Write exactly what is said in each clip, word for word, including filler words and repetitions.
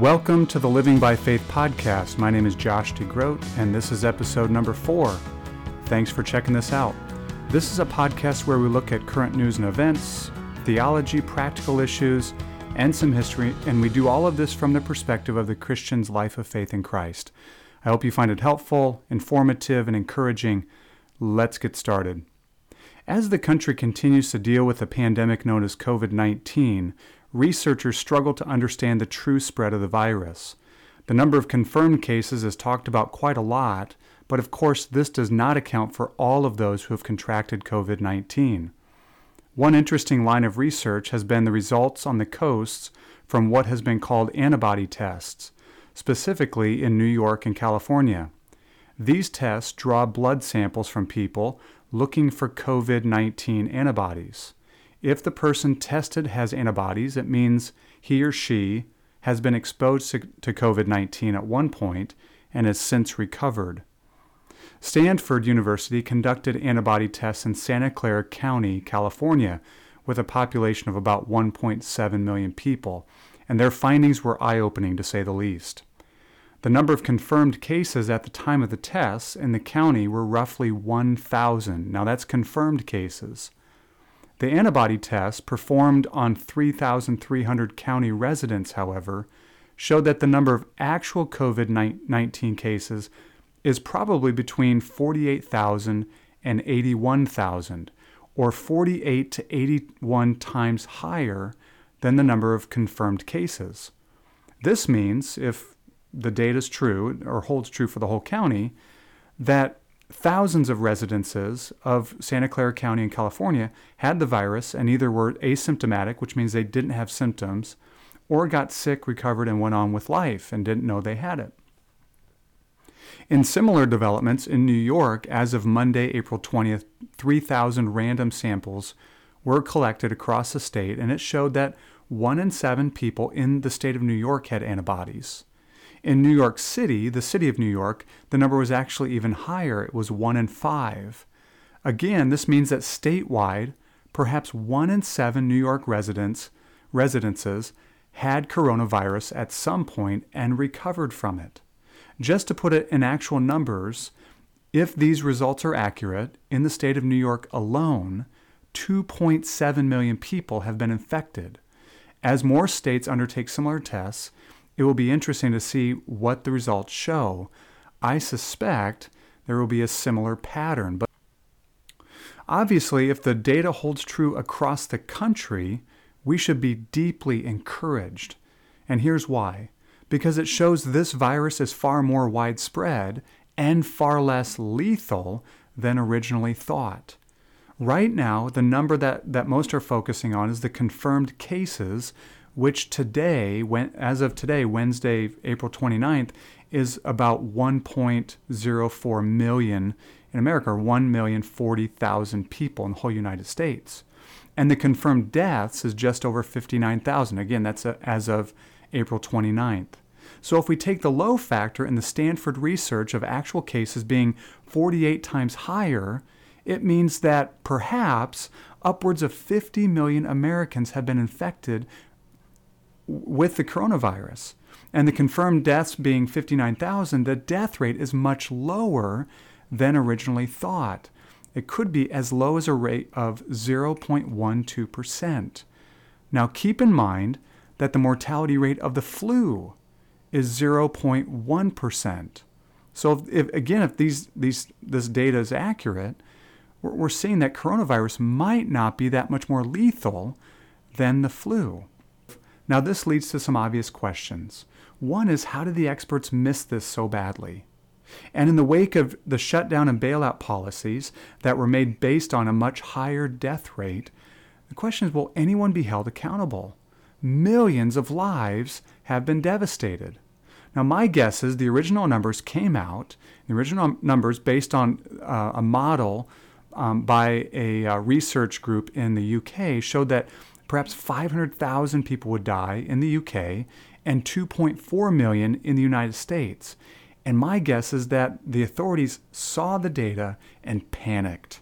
Welcome to the Living by Faith podcast. My name is Josh DeGroat, and this is episode number four. Thanks for checking this out. This is a podcast where we look at current news and events, theology, practical issues, and some history, and we do all of this from the perspective of the Christian's life of faith in Christ. I hope you find it helpful, informative, and encouraging. Let's get started. As the country continues to deal with the pandemic known as covid nineteen, researchers struggle to understand the true spread of the virus. The number of confirmed cases is talked about quite a lot, but of course this does not account for all of those who have contracted covid nineteen. One interesting line of research has been the results on the coasts from what has been called antibody tests, specifically in New York and California. These tests draw blood samples from people looking for covid nineteen antibodies. If the person tested has antibodies, it means he or she has been exposed to covid nineteen at one point and has since recovered. Stanford University conducted antibody tests in Santa Clara County, California, with a population of about one point seven million people, and their findings were eye-opening to say the least. The number of confirmed cases at the time of the tests in the county were roughly one thousand. Now that's confirmed cases. The antibody tests performed on three thousand three hundred county residents, however, showed that the number of actual covid nineteen cases is probably between forty-eight thousand and eighty-one thousand, or forty-eight to eighty-one times higher than the number of confirmed cases. This means, if the data is true, or holds true for the whole county, that thousands of residences of Santa Clara County in California had the virus and either were asymptomatic, which means they didn't have symptoms, or got sick, recovered, and went on with life and didn't know they had it. In similar developments in New York, as of Monday, April twentieth, three thousand random samples were collected across the state, and it showed that one in seven people in the state of New York had antibodies. In New York City, the city of New York, the number was actually even higher. It was one in five. Again, this means that statewide, perhaps one in seven New York residents residences had coronavirus at some point and recovered from it. Just to put it in actual numbers, if these results are accurate, in the state of New York alone, two point seven million people have been infected. As more states undertake similar tests, it will be interesting to see what the results show. I suspect there will be a similar pattern. But obviously, if the data holds true across the country, we should be deeply encouraged. And here's why. Because it shows this virus is far more widespread and far less lethal than originally thought. Right now, the number that, that most are focusing on is the confirmed cases, which today, when, as of today, Wednesday, April twenty-ninth, is about one point zero four million in America, or one million forty thousand people in the whole United States. And the confirmed deaths is just over fifty-nine thousand. Again, that's a, as of April twenty-ninth. So if we take the low factor in the Stanford research of actual cases being forty-eight times higher, it means that perhaps upwards of fifty million Americans have been infected with the coronavirus. And the confirmed deaths being fifty-nine thousand, the death rate is much lower than originally thought. It could be as low as a rate of zero point one two percent. Now keep in mind that the mortality rate of the flu is zero point one percent. So if, if, again, if these, these this data is accurate, we're, we're seeing that coronavirus might not be that much more lethal than the flu. Now, this leads to some obvious questions. One is, how did the experts miss this so badly? And in the wake of the shutdown and bailout policies that were made based on a much higher death rate, the question is, will anyone be held accountable? Millions of lives have been devastated. Now, my guess is the original numbers came out, the original numbers based on uh, a model um, by a uh, research group in the U K showed that perhaps five hundred thousand people would die in the U K and two point four million in the United States. And my guess is that the authorities saw the data and panicked.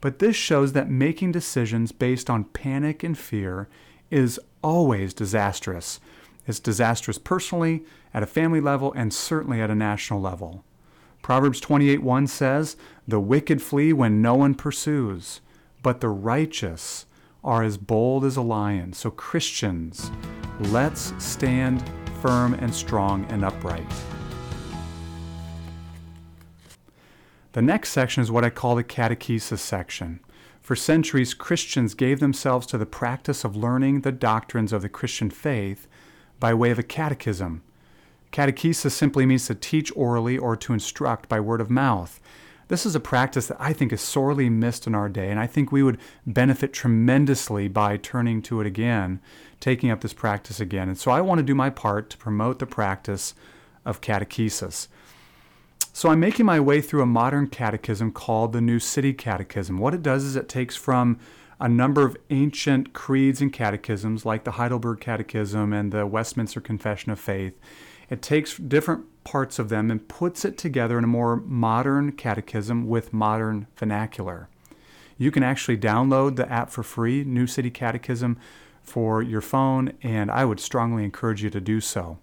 But this shows that making decisions based on panic and fear is always disastrous. It's disastrous personally, at a family level, and certainly at a national level. Proverbs twenty-eight one says, "The wicked flee when no one pursues, but the righteous are as bold as a lion." So Christians, let's stand firm and strong and upright. The next section is what I call the catechesis section. For centuries, Christians gave themselves to the practice of learning the doctrines of the Christian faith by way of a catechism. Catechesis simply means to teach orally or to instruct by word of mouth. This is a practice that I think is sorely missed in our day, and I think we would benefit tremendously by turning to it again, taking up this practice again. And so I want to do my part to promote the practice of catechesis. So I'm making my way through a modern catechism called the New City Catechism. What it does is it takes from a number of ancient creeds and catechisms like the Heidelberg Catechism and the Westminster Confession of Faith. It takes different parts of them and puts it together in a more modern catechism with modern vernacular. You can actually download the app for free, New City Catechism, for your phone, and I would strongly encourage you to do so.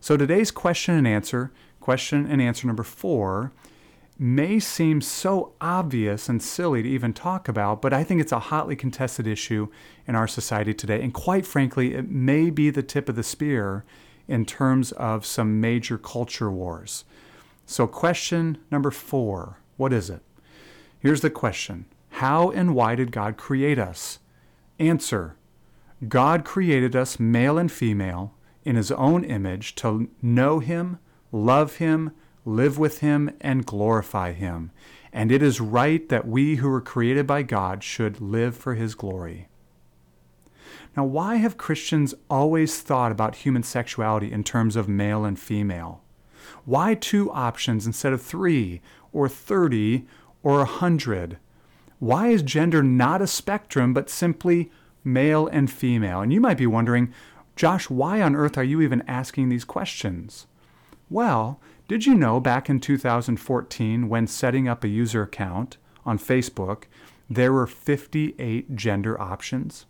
So today's question and answer, question and answer number four, may seem so obvious and silly to even talk about, but I think it's a hotly contested issue in our society today, and quite frankly, it may be the tip of the spear in terms of some major culture wars. So question number four, what is it? Here's the question. How and why did God create us? Answer, God created us male and female in his own image to know him, love him, live with him, and glorify him. And it is right that we who were created by God should live for his glory. Now, why have Christians always thought about human sexuality in terms of male and female? Why two options instead of three, or thirty, or a hundred? Why is gender not a spectrum, but simply male and female? And you might be wondering, Josh, why on earth are you even asking these questions? Well, did you know back in two thousand fourteen, when setting up a user account on Facebook, there were fifty-eight gender options?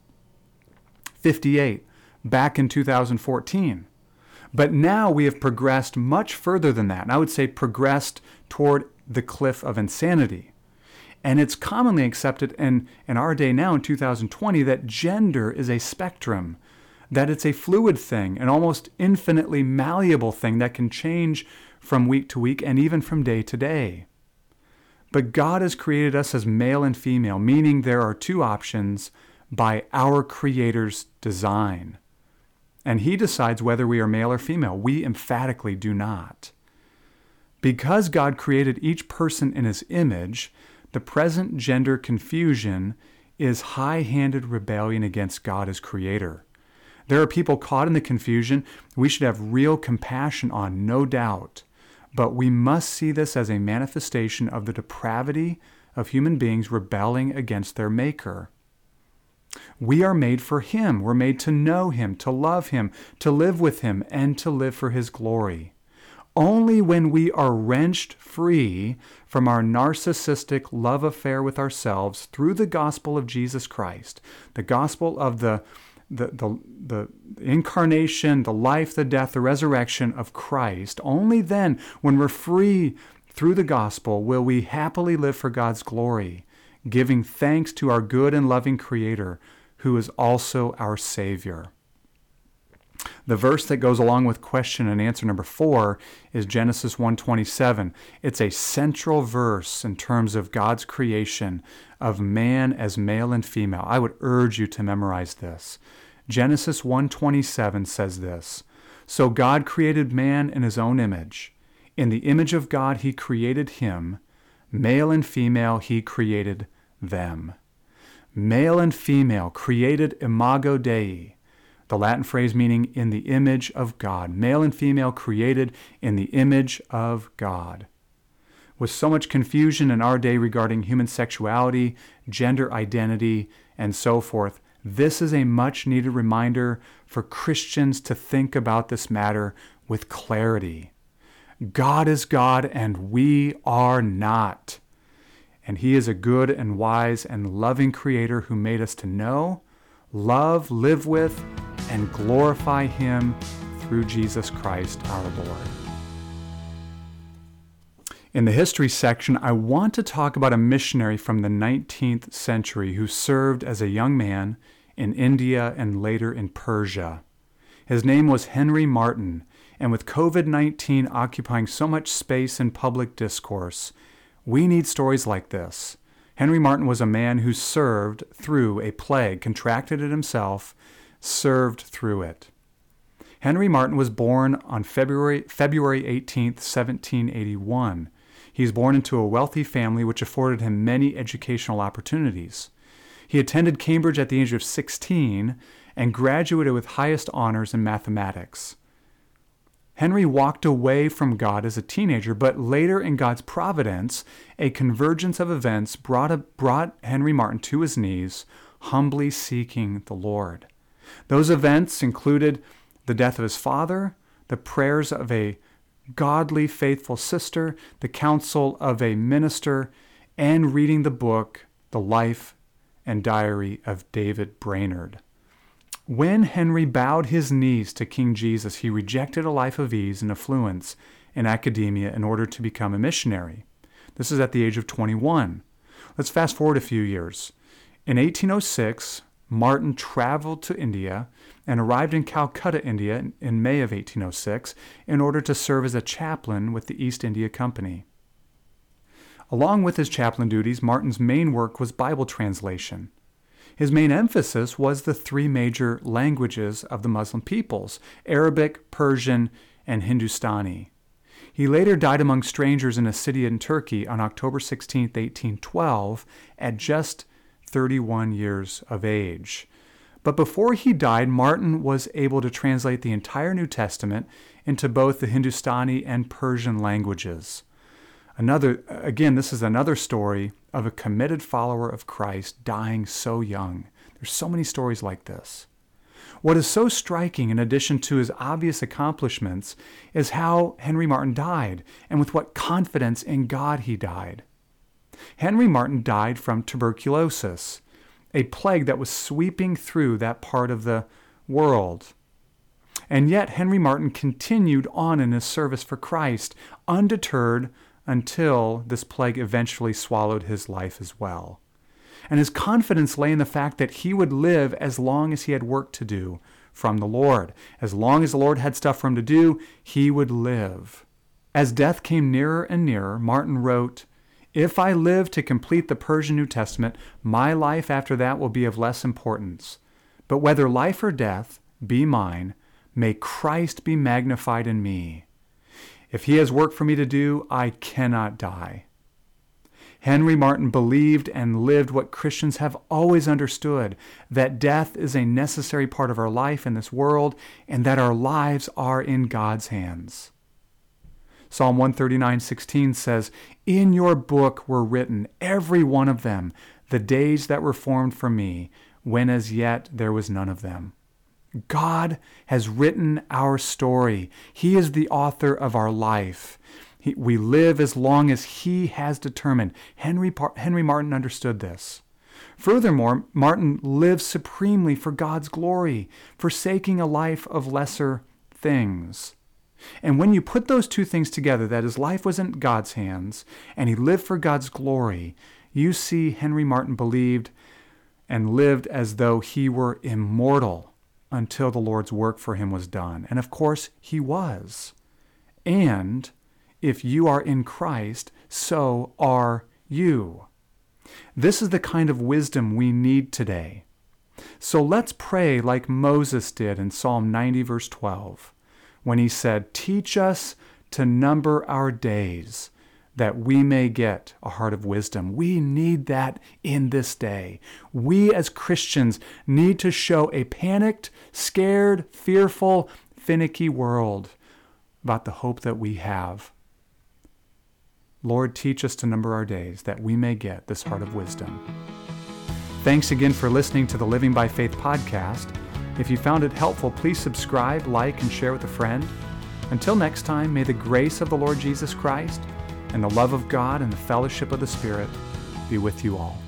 fifty-eight back in two thousand fourteen. But now we have progressed much further than that, and I would say progressed toward the cliff of insanity. And it's commonly accepted in, in our day now in two thousand twenty that gender is a spectrum, that it's a fluid thing, an almost infinitely malleable thing that can change from week to week and even from day to day. But God has created us as male and female, meaning there are two options by our Creator's design. And he decides whether we are male or female. We emphatically do not. Because God created each person in his image, the present gender confusion is high-handed rebellion against God as Creator. There are people caught in the confusion we should have real compassion on, no doubt. But we must see this as a manifestation of the depravity of human beings rebelling against their Maker. We are made for him. We're made to know him, to love him, to live with him, and to live for his glory. Only when we are wrenched free from our narcissistic love affair with ourselves through the gospel of Jesus Christ, the gospel of the, the, the, the incarnation, the life, the death, the resurrection of Christ, only then, when we're free through the gospel, will we happily live for God's glory, giving thanks to our good and loving Creator, who is also our Savior. The verse that goes along with question and answer number four is Genesis one twenty-seven. It's a central verse in terms of God's creation of man as male and female. I would urge you to memorize this. Genesis one twenty-seven says this, "So God created man in his own image. In the image of God he created him. Male and female he created them." Male and female, created imago Dei, the Latin phrase meaning in the image of God. Male and female created in the image of God. With so much confusion in our day regarding human sexuality, gender identity, and so forth, this is a much-needed reminder for Christians to think about this matter with clarity. God is God, and we are not. And he is a good and wise and loving Creator who made us to know, love, live with, and glorify him through Jesus Christ our Lord. In the history section, I want to talk about a missionary from the nineteenth century who served as a young man in India and later in Persia. His name was Henry Martyn, and with covid nineteen occupying so much space in public discourse, we need stories like this. Henry Martyn was a man who served through a plague, contracted it himself, served through it. Henry Martyn was born on February, February eighteenth, seventeen eighty-one. He was born into a wealthy family which afforded him many educational opportunities. He attended Cambridge at the age of sixteen and graduated with highest honors in mathematics. Henry walked away from God as a teenager, but later in God's providence, a convergence of events brought, a, brought Henry Martyn to his knees, humbly seeking the Lord. Those events included the death of his father, the prayers of a godly, faithful sister, the counsel of a minister, and reading the book, The Life and Diary of David Brainerd. When Henry bowed his knees to King Jesus, he rejected a life of ease and affluence in academia in order to become a missionary. This is at the age of twenty-one. Let's fast forward a few years. In eighteen oh six, Martyn traveled to India and arrived in Calcutta, India in May of eighteen oh six in order to serve as a chaplain with the East India Company. Along with his chaplain duties, Martyn's main work was Bible translation. His main emphasis was the three major languages of the Muslim peoples, Arabic, Persian, and Hindustani. He later died among strangers in a city in Turkey on October sixteenth, eighteen twelve, at just thirty-one years of age. But before he died, Martyn was able to translate the entire New Testament into both the Hindustani and Persian languages. Another, again, this is another story of a committed follower of Christ dying so young. There's so many stories like this. What is so striking, in addition to his obvious accomplishments, is how Henry Martyn died and with what confidence in God he died. Henry Martyn died from tuberculosis, a plague that was sweeping through that part of the world. And yet Henry Martyn continued on in his service for Christ, undeterred, until this plague eventually swallowed his life as well. And his confidence lay in the fact that he would live as long as he had work to do from the Lord. As long as the Lord had stuff for him to do, he would live. As death came nearer and nearer, Martyn wrote, "If I live to complete the Persian New Testament, my life after that will be of less importance. But whether life or death be mine, may Christ be magnified in me. If he has work for me to do, I cannot die." Henry Martyn believed and lived what Christians have always understood, that death is a necessary part of our life in this world, and that our lives are in God's hands. Psalm one thirty-nine sixteen says, "In your book were written, every one of them, the days that were formed for me, when as yet there was none of them." God has written our story. He is the author of our life. He, we live as long as he has determined. Henry, Henry Martyn understood this. Furthermore, Martyn lived supremely for God's glory, forsaking a life of lesser things. And when you put those two things together, that his life was in God's hands and he lived for God's glory, you see Henry Martyn believed and lived as though he were immortal until the Lord's work for him was done. And of course, he was. And if you are in Christ, so are you. This is the kind of wisdom we need today. So let's pray like Moses did in Psalm ninety, verse twelve, when he said, "Teach us to number our days, that we may get a heart of wisdom." We need that in this day. We as Christians need to show a panicked, scared, fearful, finicky world about the hope that we have. Lord, teach us to number our days, that we may get this heart of wisdom. Thanks again for listening to the Living by Faith podcast. If you found it helpful, please subscribe, like, and share with a friend. Until next time, may the grace of the Lord Jesus Christ, and the love of God and the fellowship of the Spirit be with you all.